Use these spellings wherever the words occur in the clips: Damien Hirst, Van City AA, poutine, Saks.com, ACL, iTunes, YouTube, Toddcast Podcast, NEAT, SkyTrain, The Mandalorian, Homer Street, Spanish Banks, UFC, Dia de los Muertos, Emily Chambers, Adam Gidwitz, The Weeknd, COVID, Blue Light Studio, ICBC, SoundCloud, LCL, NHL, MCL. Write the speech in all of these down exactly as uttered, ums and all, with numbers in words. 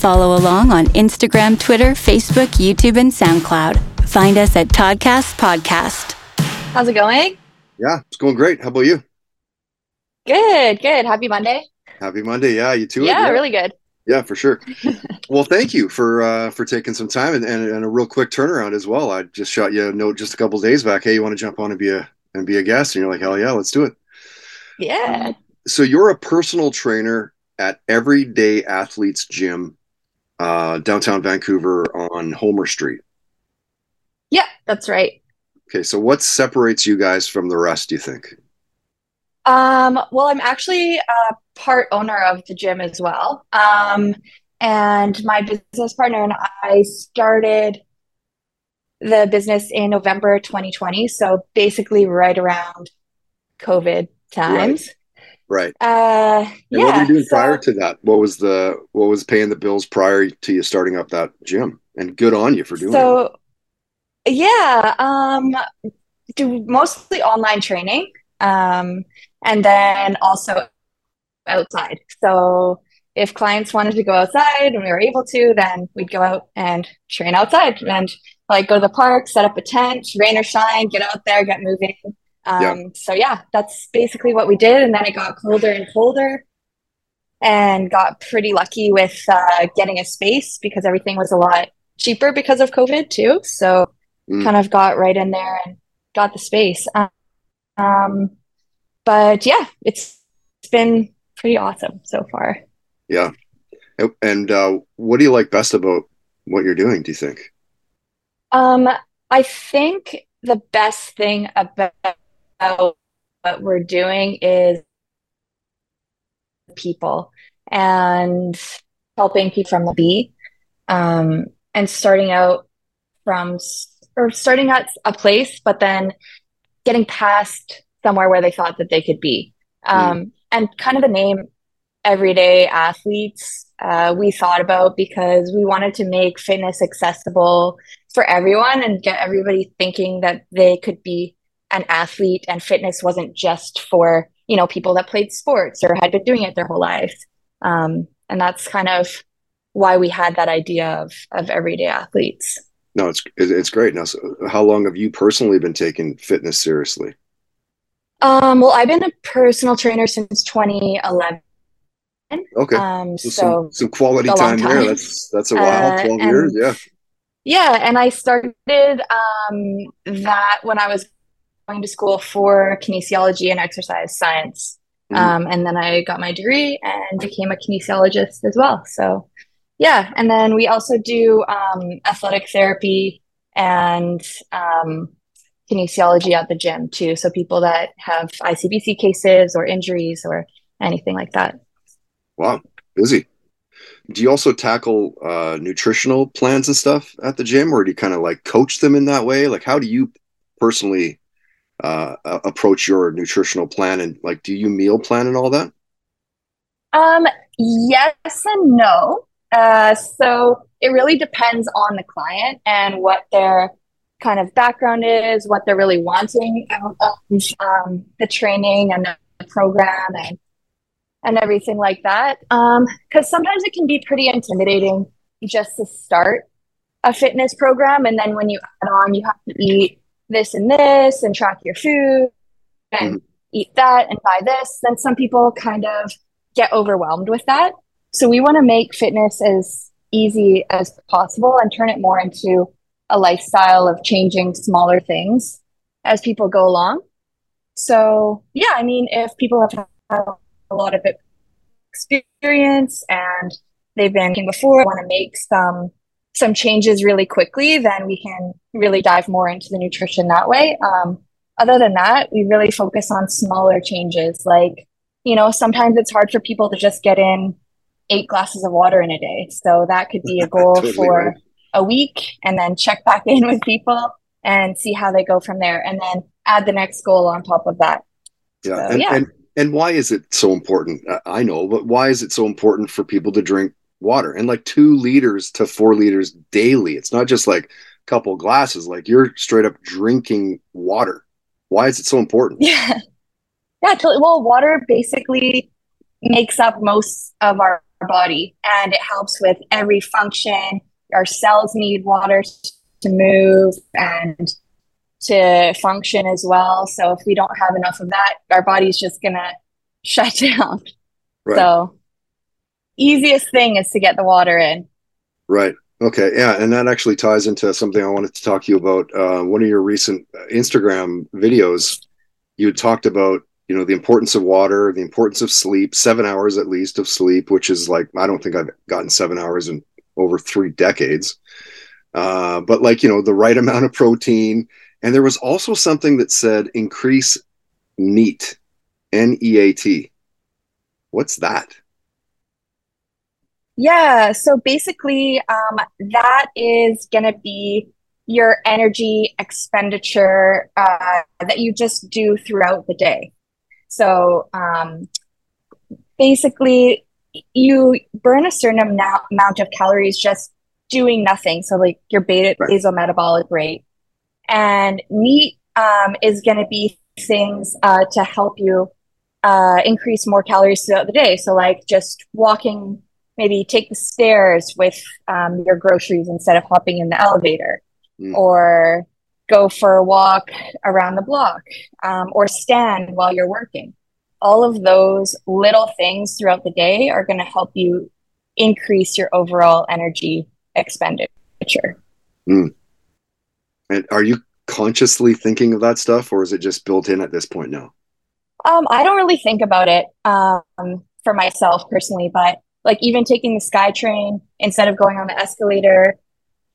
Follow along on Instagram, Twitter, Facebook, YouTube, and SoundCloud. Find us at Toddcast Podcast. How's it going? Yeah, it's going great. How about you? Good, good. Happy Monday. Happy Monday. Yeah, you too. Yeah, yeah. Really good. Yeah, for sure. Well, thank you for uh, for taking some time and, and, and a real quick turnaround as well. I just shot you a note just a couple of days back. Hey, you want to jump on and be a and be a guest? And you're like, hell yeah, let's do it. Yeah. Um, so you're a personal trainer at Everyday Athletes Gym. Uh, downtown Vancouver on Homer Street. Yeah, that's right. Okay, so what separates you guys from the rest, do you think? Um, well, I'm actually a part owner of the gym as well. Um, and my business partner and I started the business in November twenty twenty, so basically right around COVID times. Right. Right. Uh, and yeah, what were you doing so, prior to that? What was the what was paying the bills prior to you starting up that gym? And good on you for doing so, that. Yeah. Um, do mostly online training, um, and then also outside. So if clients wanted to go outside and we were able to, then we'd go out and train outside, right. And like go to the park, set up a tent, rain or shine, get out there, get moving. Um, yeah. So yeah, that's basically what we did. And then it got colder and colder and got pretty lucky with uh, getting a space because everything was a lot cheaper because of COVID too. So mm. kind of got right in there and got the space. Um, um, but yeah, it's, it's been pretty awesome so far. Yeah. And uh, what do you like best about what you're doing, do you think? Um, I think the best thing about what we're doing is people and helping people from the B um, and starting out from or starting at a place, but then getting past somewhere where they thought that they could be. Um, mm. And kind of the name Everyday Athletes uh, we thought about because we wanted to make fitness accessible for everyone and get everybody thinking that they could be an athlete and fitness wasn't just for, you know, people that played sports or had been doing it their whole lives. Um, and that's kind of why we had that idea of, of Everyday Athletes. No, it's, it's great. Now, so how long have you personally been taking fitness seriously? Um, well, I've been a personal trainer since twenty eleven. Okay. Um, so, so some, some quality time, time there. That's, that's a while, uh, twelve years. Yeah. Yeah. And I started um, that when I was going to school for kinesiology and exercise science. Mm-hmm. Um, and then I got my degree and became a kinesiologist as well. So yeah. And then we also do um, athletic therapy and um, kinesiology at the gym too. So people that have I C B C cases or injuries or anything like that. Wow. Busy. Do you also tackle uh, nutritional plans and stuff at the gym, or do you kind of like coach them in that way? Like, how do you personally uh, approach your nutritional plan, and like, do you meal plan and all that? Um, yes and no. Uh, so it really depends on the client and what their kind of background is, what they're really wanting out of um, the training and the program, and. and everything like that. Um, because sometimes it can be pretty intimidating just to start a fitness program. And then when you add on, you have to eat this and this and track your food and mm-hmm. eat that and buy this. Then some people kind of get overwhelmed with that. So we want to make fitness as easy as possible and turn it more into a lifestyle of changing smaller things as people go along. So yeah, I mean, if people have uh, a lot of experience and they've been before want to make some some changes really quickly, then we can really dive more into the nutrition that way. Um, other than that, we really focus on smaller changes. Like, you know, sometimes it's hard for people to just get in eight glasses of water in a day. So that could be a goal totally for, right. a week and then check back in with people and see how they go from there, and then add the next goal on top of that. Yeah. So, and, yeah. And, and why is it so important? I know, but why is it so important for people to drink water, and like two liters to four liters daily? It's not just like a couple glasses, like you're straight up drinking water. Why is it so important? Yeah. Yeah, totally. Well, water basically makes up most of our body, and it helps with every function. Our cells need water to move and to function as well. So if we don't have enough of that, our body's just going to shut down. Right. So easiest thing is to get the water in. Right. Okay. Yeah. And that actually ties into something I wanted to talk to you about. Uh, one of your recent Instagram videos, you talked about, you know, the importance of water, the importance of sleep, seven hours at least of sleep, which is like, I don't think I've gotten seven hours in over three decades. Uh, but like, you know, the right amount of protein. And there was also something that said increase NEAT, N E A T. What's that? Yeah, so basically um, that is going to be your energy expenditure uh, that you just do throughout the day. So um, basically you burn a certain amount, amount of calories just doing nothing. So like your beta right. basal metabolic rate. And NEAT um, is going to be things uh, to help you uh, increase more calories throughout the day. So like just walking, maybe take the stairs with um, your groceries instead of hopping in the elevator, mm. or go for a walk around the block, um, or stand while you're working. All of those little things throughout the day are going to help you increase your overall energy expenditure. Mm. And are you consciously thinking of that stuff, or is it just built in at this point now? Um, I don't really think about it um, for myself personally, but like even taking the SkyTrain instead of going on the escalator,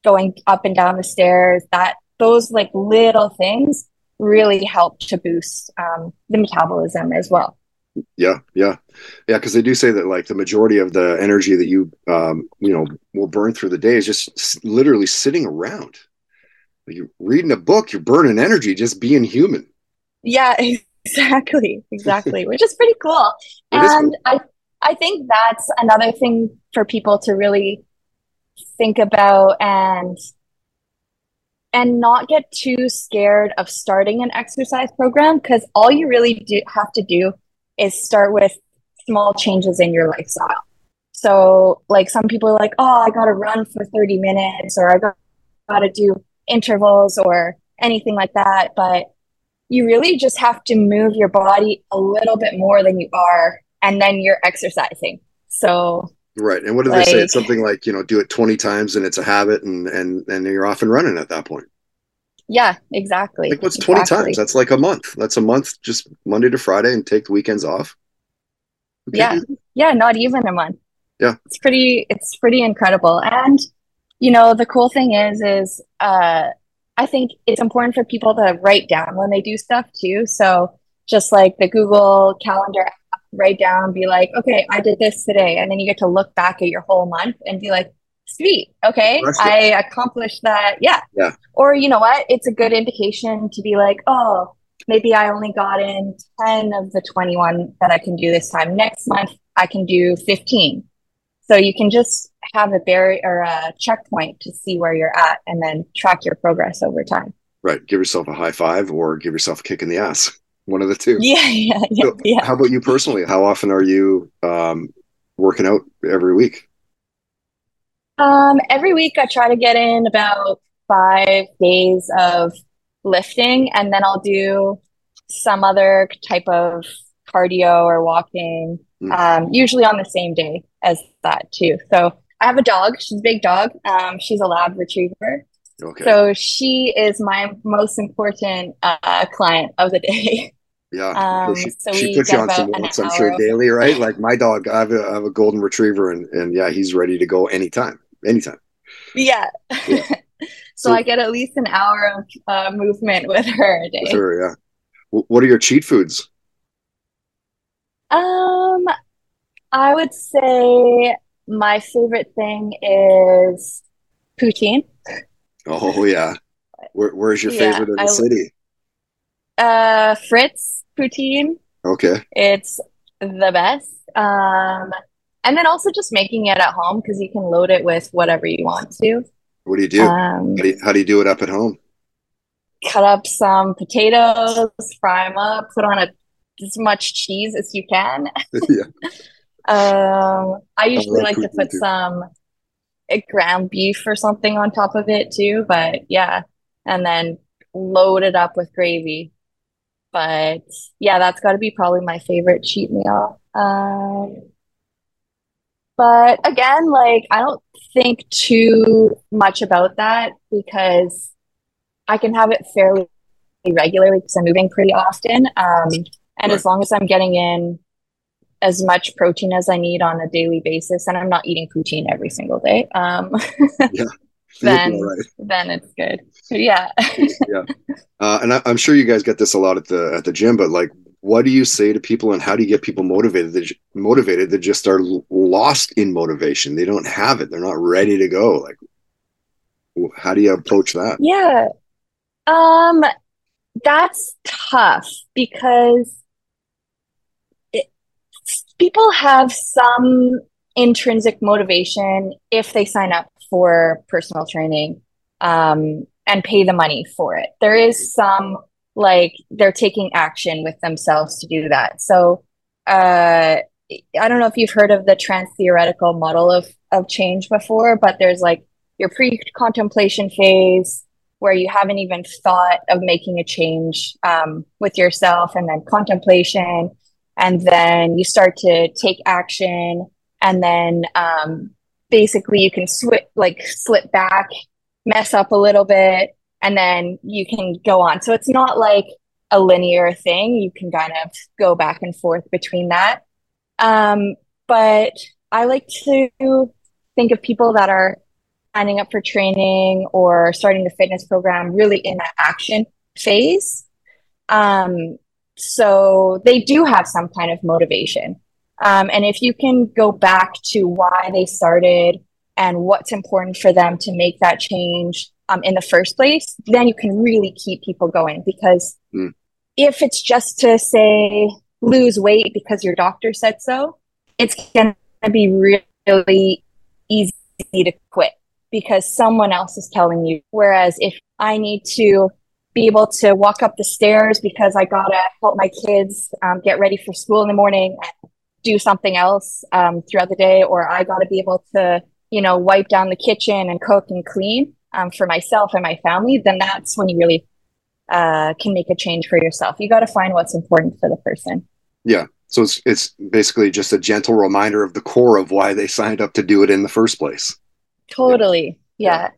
going up and down the stairs, that those like little things really help to boost um, the metabolism as well. Yeah, yeah, yeah. Because they do say that like the majority of the energy that you um, you know will burn through the day is just s- literally sitting around. You're reading a book, you're burning energy just being human. Yeah, exactly. Exactly. Which is pretty cool. It and cool. I I think that's another thing for people to really think about and and not get too scared of starting an exercise program, because all you really do have to do is start with small changes in your lifestyle. So like some people are like, oh, I gotta run for thirty minutes, or I gotta, gotta do intervals or anything like that, but you really just have to move your body a little bit more than you are, and then you're exercising. So right. And what do like, they say? It's something like, you know, do it twenty times and it's a habit, and and and you're off and running at that point. Yeah, exactly. Like what's exactly. twenty times? That's like a month. That's a month just Monday to Friday, and take the weekends off. Okay. Yeah. Yeah, not even a month. Yeah. It's pretty it's pretty incredible. And you know, the cool thing is, is uh, I think it's important for people to write down when they do stuff too. So just like the Google Calendar app, write down, be like, okay, I did this today. And then you get to look back at your whole month and be like, sweet, okay, I accomplished that. Yeah. yeah. Or you know what? It's a good indication to be like, oh, maybe I only got in ten of the twenty-one that I can do this time. Next month, I can do fifteen. So you can just have a barrier or a checkpoint to see where you're at, and then track your progress over time. Right. Give yourself a high five, or give yourself a kick in the ass. One of the two. Yeah. Yeah. yeah, so yeah. How about you personally? How often are you um, working out every week? Um, every week I try to get in about five days of lifting, and then I'll do some other type of cardio or walking, mm. um, usually on the same day as that too. So I have a dog. She's a big dog. Um, she's a lab retriever. Okay. So she is my most important uh, client of the day. Yeah. Um, she so she we puts you on some walks, I'm sure, daily, right? Like my dog, I have a, I have a golden retriever, and, and yeah, he's ready to go anytime, anytime. Yeah. yeah. so, so I get at least an hour of uh, movement with her a day. Sure. Yeah. W- what are your cheat foods? Um, I would say my favorite thing is poutine. Oh yeah. Where, where's your yeah, favorite in the I, city? Uh, Fritz poutine. Okay. It's the best. Um, and then also just making it at home because you can load it with whatever you want to. What do you do? Um, how, do you, how do you do it up at home? Cut up some potatoes, fry them up, put on a, as much cheese as you can. yeah. Um, I usually I like to put too. some uh, ground beef or something on top of it too, but yeah, and then load it up with gravy. But yeah, that's got to be probably my favorite cheat meal. Um, but again, like I don't think too much about that because I can have it fairly regularly because I'm moving pretty often. Um, and right. as long as I'm getting in as much protein as I need on a daily basis and I'm not eating poutine every single day, um, yeah. then, right. then it's good. Yeah. yeah. Uh, and I, I'm sure you guys get this a lot at the, at the gym, but like, what do you say to people and how do you get people motivated? That motivated that just are lost in motivation. They don't have it. They're not ready to go. Like, how do you approach that? Yeah. Um, that's tough because it, people have some intrinsic motivation if they sign up for personal training, um, and pay the money for it. There is some, like they're taking action with themselves to do that. So, uh, I don't know if you've heard of the trans theoretical model of, of change before, but there's like your pre-contemplation phase, where you haven't even thought of making a change um, with yourself, and then contemplation, and then you start to take action, and then um, basically you can sw- like slip back, mess up a little bit, and then you can go on. So it's not like a linear thing. You can kind of go back and forth between that. Um, but I like to think of people that are signing up for training or starting the fitness program really in that action phase. Um, so they do have some kind of motivation. Um, and if you can go back to why they started and what's important for them to make that change um, in the first place, then you can really keep people going. Because mm. if it's just to say, lose weight because your doctor said so, it's going to be really easy to quit, because someone else is telling you. Whereas if I need to be able to walk up the stairs because I got to help my kids um, get ready for school in the morning and do something else um, throughout the day, or I got to be able to, you know, wipe down the kitchen and cook and clean um, for myself and my family, then that's when you really uh, can make a change for yourself. You got to find what's important for the person. Yeah. So it's, it's basically just a gentle reminder of the core of why they signed up to do it in the first place. Totally. Yeah. yeah.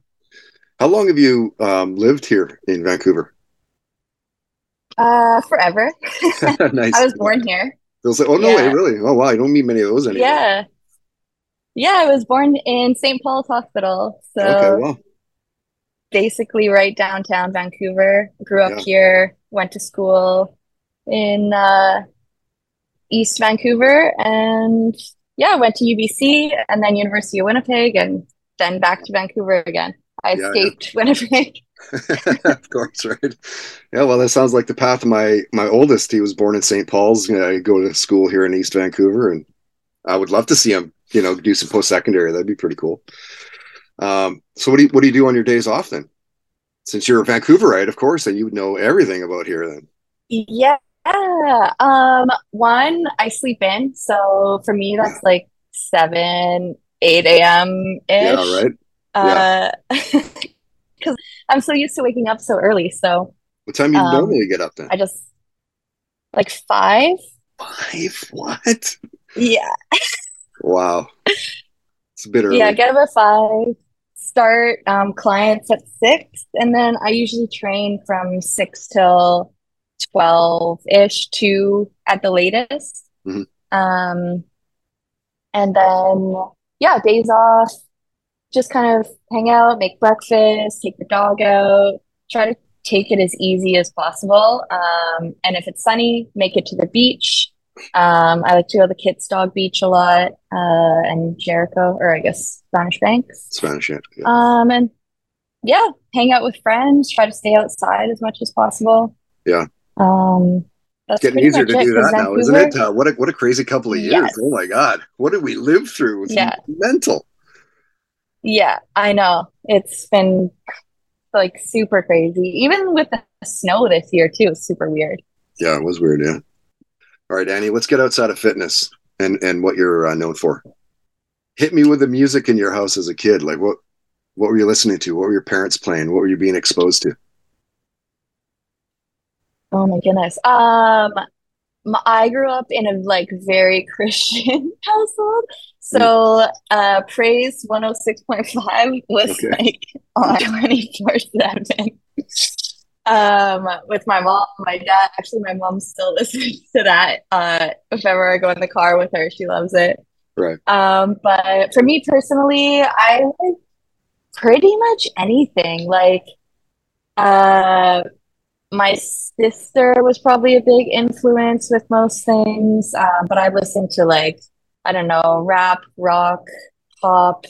How long have you um, lived here in Vancouver? Uh, forever. Nice. I was born here. Like, oh, no yeah. way, really? Oh, wow. I don't meet many of those anymore. Yeah. Yeah, I was born in Saint Paul's Hospital. So okay, wow. basically right downtown Vancouver. Grew up yeah. here, went to school in uh, East Vancouver, and yeah, I went to U B C and then University of Winnipeg and then back to Vancouver again. I yeah, escaped yeah. Winnipeg. Of course, right? Yeah, well, that sounds like the path of my, my oldest. He was born in Saint Paul's. You know, I go to school here in East Vancouver, and I would love to see him, you know, do some post-secondary. That'd be pretty cool. Um, so what do you, what do you do on your days off then? Since you're a Vancouverite, of course, and you would know everything about here then. Yeah. Yeah. Um, one, I sleep in. So for me, that's like seven, eight a.m. ish. Yeah, right. Uh, yeah. Because I'm so used to waking up so early. So what time do you um, normally get up then? I just like five. Five? What? Yeah. Wow. It's a bit early. Yeah, get up at five. Start um, clients at six, and then I usually train from six till twelve-ish, two at the latest. Mm-hmm. Um, and then, yeah, days off, just kind of hang out, make breakfast, take the dog out, try to take it as easy as possible. Um, and if it's sunny, make it to the beach. Um, I like to go to Kits Dog Beach a lot, uh, and Jericho, or I guess Spanish Banks. Spanish, yeah. Um, and yeah, hang out with friends, try to stay outside as much as possible. Yeah. Um, that's it's getting easier to do that now, Vancouver, isn't it? Uh, what a what a crazy couple of years! Yes. Oh my God, what did we live through? It's yeah. mental. Yeah, I know, it's been like super crazy. Even with the snow this year too, it's super weird. Yeah, it was weird. Yeah. All right, Annie, let's get outside of fitness and, and what you're uh, known for. Hit me with the music in your house as a kid. Like what what were you listening to? What were your parents playing? What were you being exposed to? Oh my goodness. Um, I grew up in a like very Christian household. So uh, Praise one oh six point five was okay. like on twenty-four seven. Um, with my mom, my dad, actually my mom still listens to that. Uh, if ever I go in the car with her, she loves it. Right. Um, but for me personally, I like pretty much anything. Like, uh, my sister was probably a big influence with most things. Um, but I listened to like, I don't know, rap, rock, pop,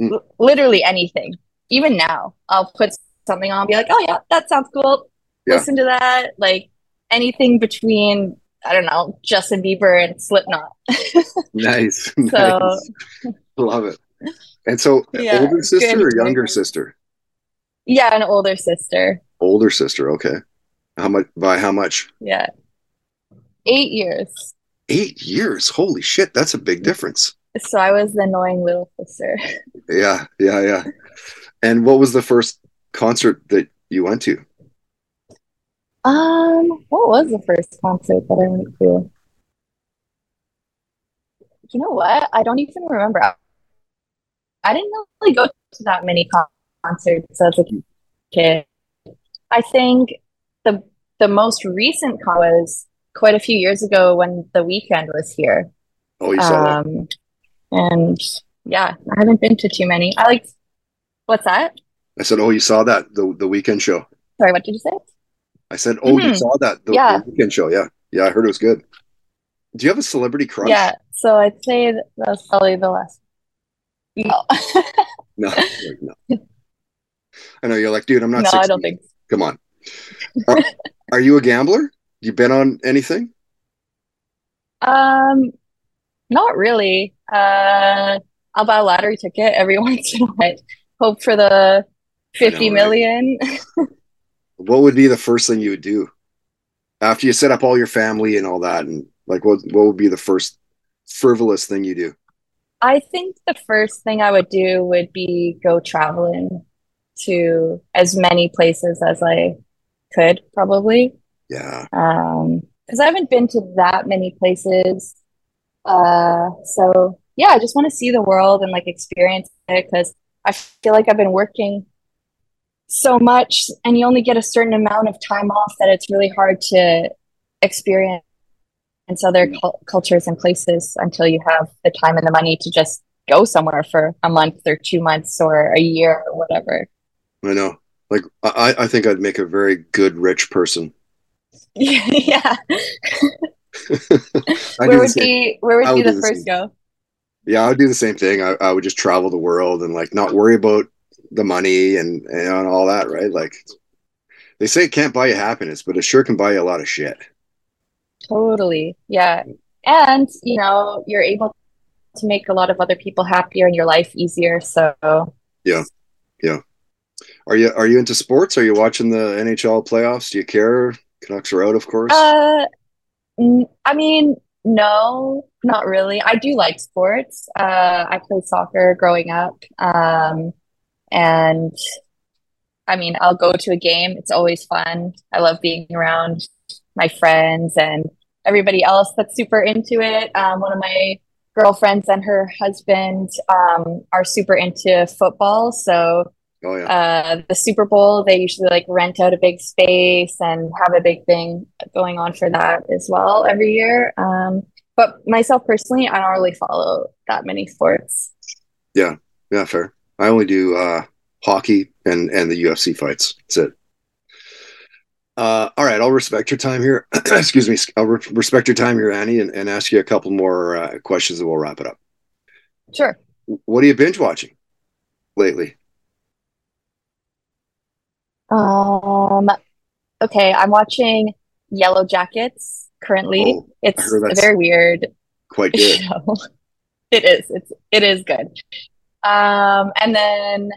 mm. l- literally anything. Even now I'll put something on and be like, oh yeah, that sounds cool. Yeah. Listen to that. Like anything between, I don't know, Justin Bieber and Slipknot. Nice. So nice. Love it. And so yeah, older sister good. Or younger sister? Yeah, an older sister. Older sister, okay. How much by how much? Yeah. Eight years. Eight years. Holy shit, that's a big difference. So I was the annoying little sister. Yeah, yeah, yeah. And what was the first concert that you went to? Um, what was the first concert that I went to? You know what? I don't even remember. I didn't really go to that many concerts as a kid. I think the the most recent con was quite a few years ago when The Weeknd was here. Oh, you saw um, that. And yeah, I haven't been to too many. I like. What's that? I said, oh, you saw that, the the Weeknd show. Sorry, what did you say? I said, oh, mm-hmm. you saw that, the, yeah. the Weeknd show. Yeah, yeah, I heard it was good. Do you have a celebrity crush? Yeah, so I'd say that was probably the last. No. no, like, no. I know, you're like, dude, I'm not No, sixteen. I don't think so. Come on. Are, are you a gambler? You bet on anything? Um, not really. Uh, I'll buy a lottery ticket every once in a while. Hope for the fifty know, million. Right? What would be the first thing you would do after you set up all your family and all that? And like, what what would be the first frivolous thing you do? I think the first thing I would do would be go traveling to as many places as I could, probably. Yeah. Um, because I haven't been to that many places. Uh, so yeah, I just want to see the world and like experience it, because I feel like I've been working so much and you only get a certain amount of time off that it's really hard to experience other mm-hmm. cu- cultures and places until you have the time and the money to just go somewhere for a month or two months or a year or whatever. I know. Like, I, I think I'd make a very good rich person. Yeah. where, would be, where would I be would the first go? Yeah, I would do the same thing. I, I would just travel the world and like not worry about the money and, and all that, right? Like they say it can't buy you happiness, but it sure can buy you a lot of shit. Totally. Yeah. And, you know, you're able to make a lot of other people happier and your life easier. So yeah. Yeah. Are you are you into sports? Are you watching the N H L playoffs? Do you care? Canucks are out, of course. Uh I mean, no, not really. I do like sports. Uh, I played soccer growing up. Um, and I mean, I'll go to a game. It's always fun. I love being around my friends and everybody else that's super into it. Um, one of my girlfriends and her husband um, are super into football. So oh, yeah. uh, the Super Bowl, they usually like rent out a big space and have a big thing going on for that as well every year. Um, but myself personally, I don't really follow that many sports. Yeah. Yeah. Fair. I only do uh, hockey and, and the U F C fights. That's it. Uh, all right, I'll respect your time here. Excuse me. I'll re- respect your time here, Annie, and, and ask you a couple more uh, questions and we'll wrap it up. Sure. What are you binge watching lately? Um. Okay, I'm watching Yellow Jackets currently. Oh, it's a very weird. Quite good. Show. It is. It's. It is good. Um, and then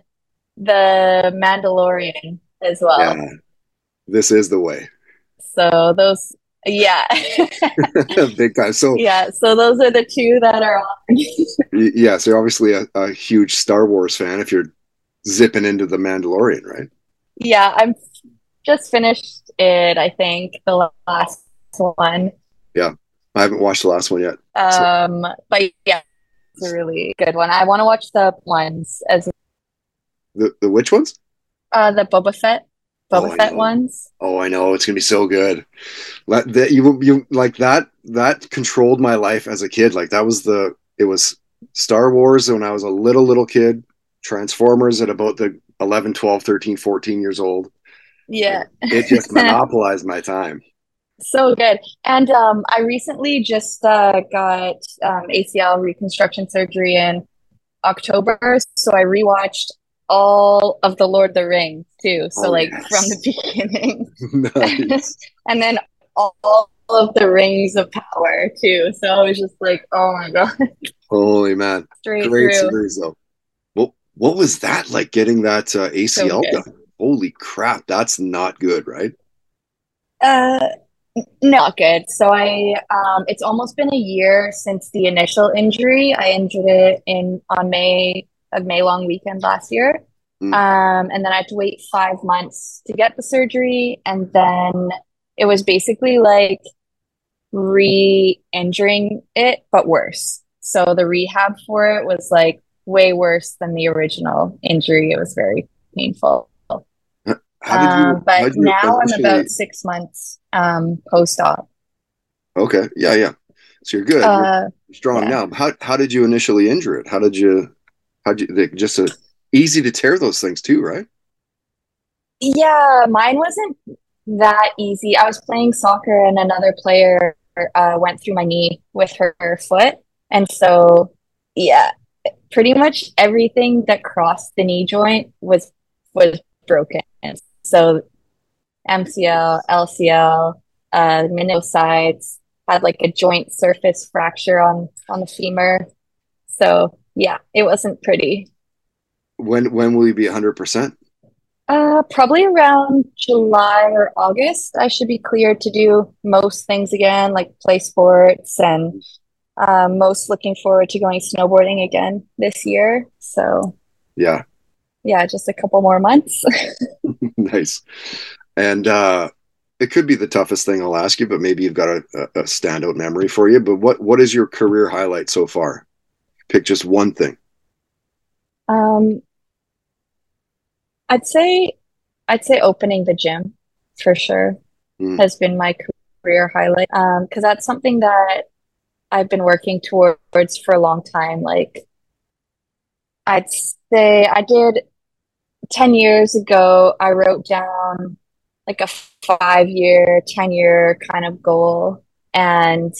The Mandalorian as well. Yeah. This is the way. So those, yeah, big time. So yeah, so those are the two that are on. Yeah, so you're obviously a, a huge Star Wars fan if you're zipping into The Mandalorian, right? Yeah, I'm just finished it. I think the last one. Yeah, I haven't watched the last one yet. So. Um, but yeah, it's a really good one. I want to watch the ones as the the which ones? Uh, the Boba Fett. Boba Fett ones. Oh, I know, it's gonna be so good. Let, that you you like that that controlled my life as a kid. Like that was the it was Star Wars when I was a little little kid, Transformers at about the eleven, twelve, thirteen, fourteen years old. Yeah, it, it just monopolized my time. So good. And um, I recently just uh, got um, A C L reconstruction surgery in October, so I rewatched all of the Lord of the Rings too, so oh, like yes. from the beginning. Nice. And then all, all of the Rings of Power too, so I was just like, oh my god, holy man. Straight great through. Series though. What, what was that like getting that uh, A C L so done? Holy crap, that's not good, right? Uh not good. So I um it's almost been a year since the initial injury. I injured it in on May A May long weekend last year. Mm. Um, and then I had to wait five months to get the surgery. And then it was basically like re-injuring it, but worse. So the rehab for it was like way worse than the original injury. It was very painful. How did you, um, but how did you now initially... I'm about six months um, post-op. Okay. Yeah, yeah. So you're good. Uh, you're strong yeah. now. How how did you initially injure it? How did you... How'd you, they just uh, easy to tear those things too, right? Yeah, mine wasn't that easy. I was playing soccer and another player uh, went through my knee with her, her foot. And so, yeah, pretty much everything that crossed the knee joint was was broken. So M C L, L C L, uh, meningitis, had like a joint surface fracture on, on the femur. So... yeah, it wasn't pretty. When when will you be one hundred percent? Uh, probably around July or August. I should be cleared to do most things again, like play sports, and uh, most looking forward to going snowboarding again this year. So yeah, yeah, just a couple more months. Nice. And uh, it could be the toughest thing I'll ask you, but maybe you've got a, a standout memory for you. But what what is your career highlight so far? Pick just one thing. Um, I'd say, I'd say opening the gym for sure mm. has been my career highlight. Um, because that's something that I've been working towards for a long time. Like, I'd say I did ten years ago. I wrote down like a five-year, ten-year kind of goal, and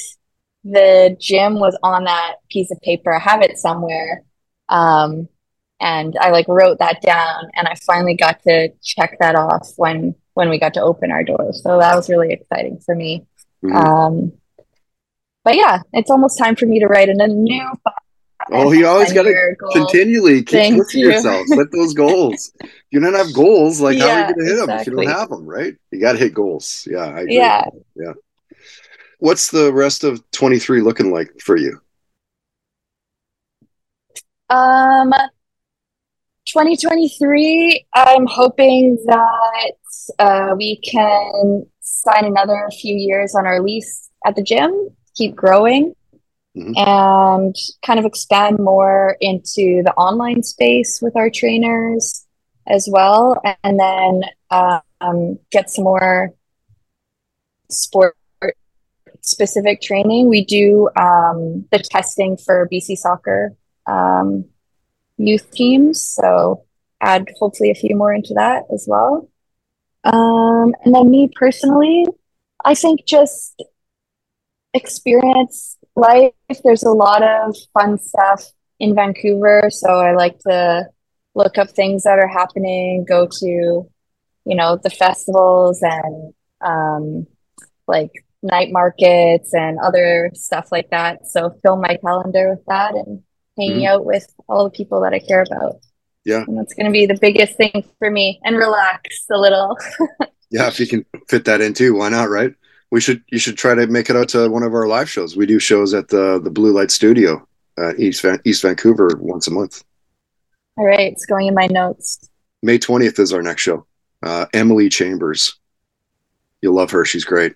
the gym was on that piece of paper. I have it somewhere. Um, and I like wrote that down and I finally got to check that off when, when we got to open our doors. So that was really exciting for me. Mm-hmm. Um, but yeah, it's almost time for me to write in a new. Oh, you always got to continually keep pushing yourself. Set those goals. If you don't have goals, like yeah, how are you going to hit exactly. them if you don't have them, right? You got to hit goals. Yeah. I agree. Yeah. Yeah. What's the rest of twenty-three looking like for you? Um, twenty twenty-three, I'm hoping that uh, we can sign another few years on our lease at the gym, keep growing, mm-hmm. and kind of expand more into the online space with our trainers as well, and then uh, um, get some more sport specific training. We do um, the testing for B C soccer um, youth teams. So add hopefully a few more into that as well. Um, and then me personally, I think just experience life. There's a lot of fun stuff in Vancouver, so I like to look up things that are happening, go to, you know, the festivals and um, like night markets and other stuff like that. So fill my calendar with that and hanging mm-hmm. out with all the people that I care about. Yeah. And that's going to be the biggest thing for me, and relax a little. Yeah. If you can fit that in too, why not? Right. We should, you should try to make it out to one of our live shows. We do shows at the the Blue Light Studio, uh, East, Van- East Vancouver once a month. All right. It's going in my notes. May twentieth is our next show. Uh, Emily Chambers. You'll love her. She's great.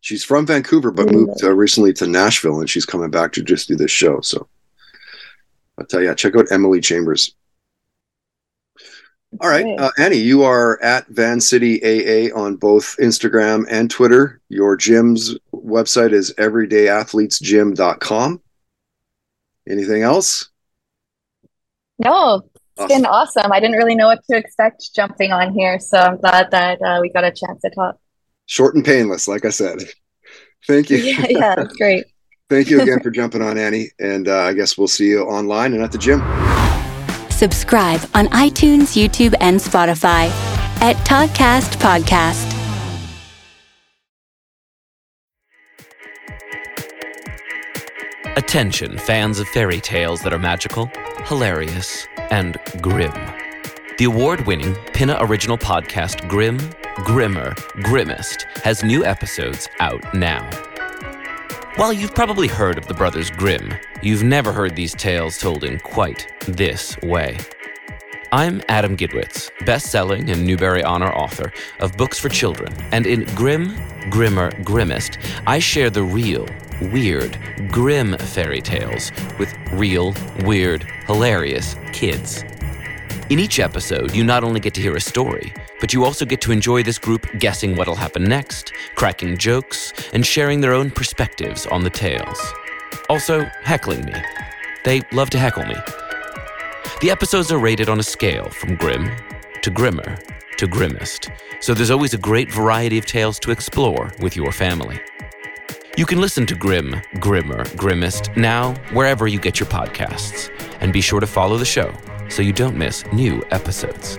She's from Vancouver, but mm-hmm. moved uh, recently to Nashville, and she's coming back to just do this show. So I'll tell you, yeah, check out Emily Chambers. All right, uh, Annie, you are at Van City A A on both Instagram and Twitter. Your gym's website is everyday athletes gym dot com. Anything else? No, it's awesome. Been awesome. I didn't really know what to expect jumping on here, so I'm glad that uh, we got a chance to talk. Short and painless, like I said. Thank you. Yeah, yeah, that's great. Thank you again for jumping on, Annie. And uh, I guess we'll see you online and at the gym. Subscribe on iTunes, YouTube, and Spotify at Toddcast Podcast. Attention, fans of fairy tales that are magical, hilarious, and grim. The award-winning Pinna original podcast, Grim, Grimmer, Grimmest, has new episodes out now. While you've probably heard of the Brothers Grimm, you've never heard these tales told in quite this way. I'm Adam Gidwitz, best-selling and Newbery Honor author of books for children, and in Grim, Grimmer, Grimmest, I share the real, weird, grim fairy tales with real, weird, hilarious kids. In each episode, you not only get to hear a story, but you also get to enjoy this group guessing what'll happen next, cracking jokes, and sharing their own perspectives on the tales. Also, heckling me. They love to heckle me. The episodes are rated on a scale from grim to grimmer to grimmest, so there's always a great variety of tales to explore with your family. You can listen to Grim, Grimmer, Grimmest now wherever you get your podcasts, and be sure to follow the show so you don't miss new episodes.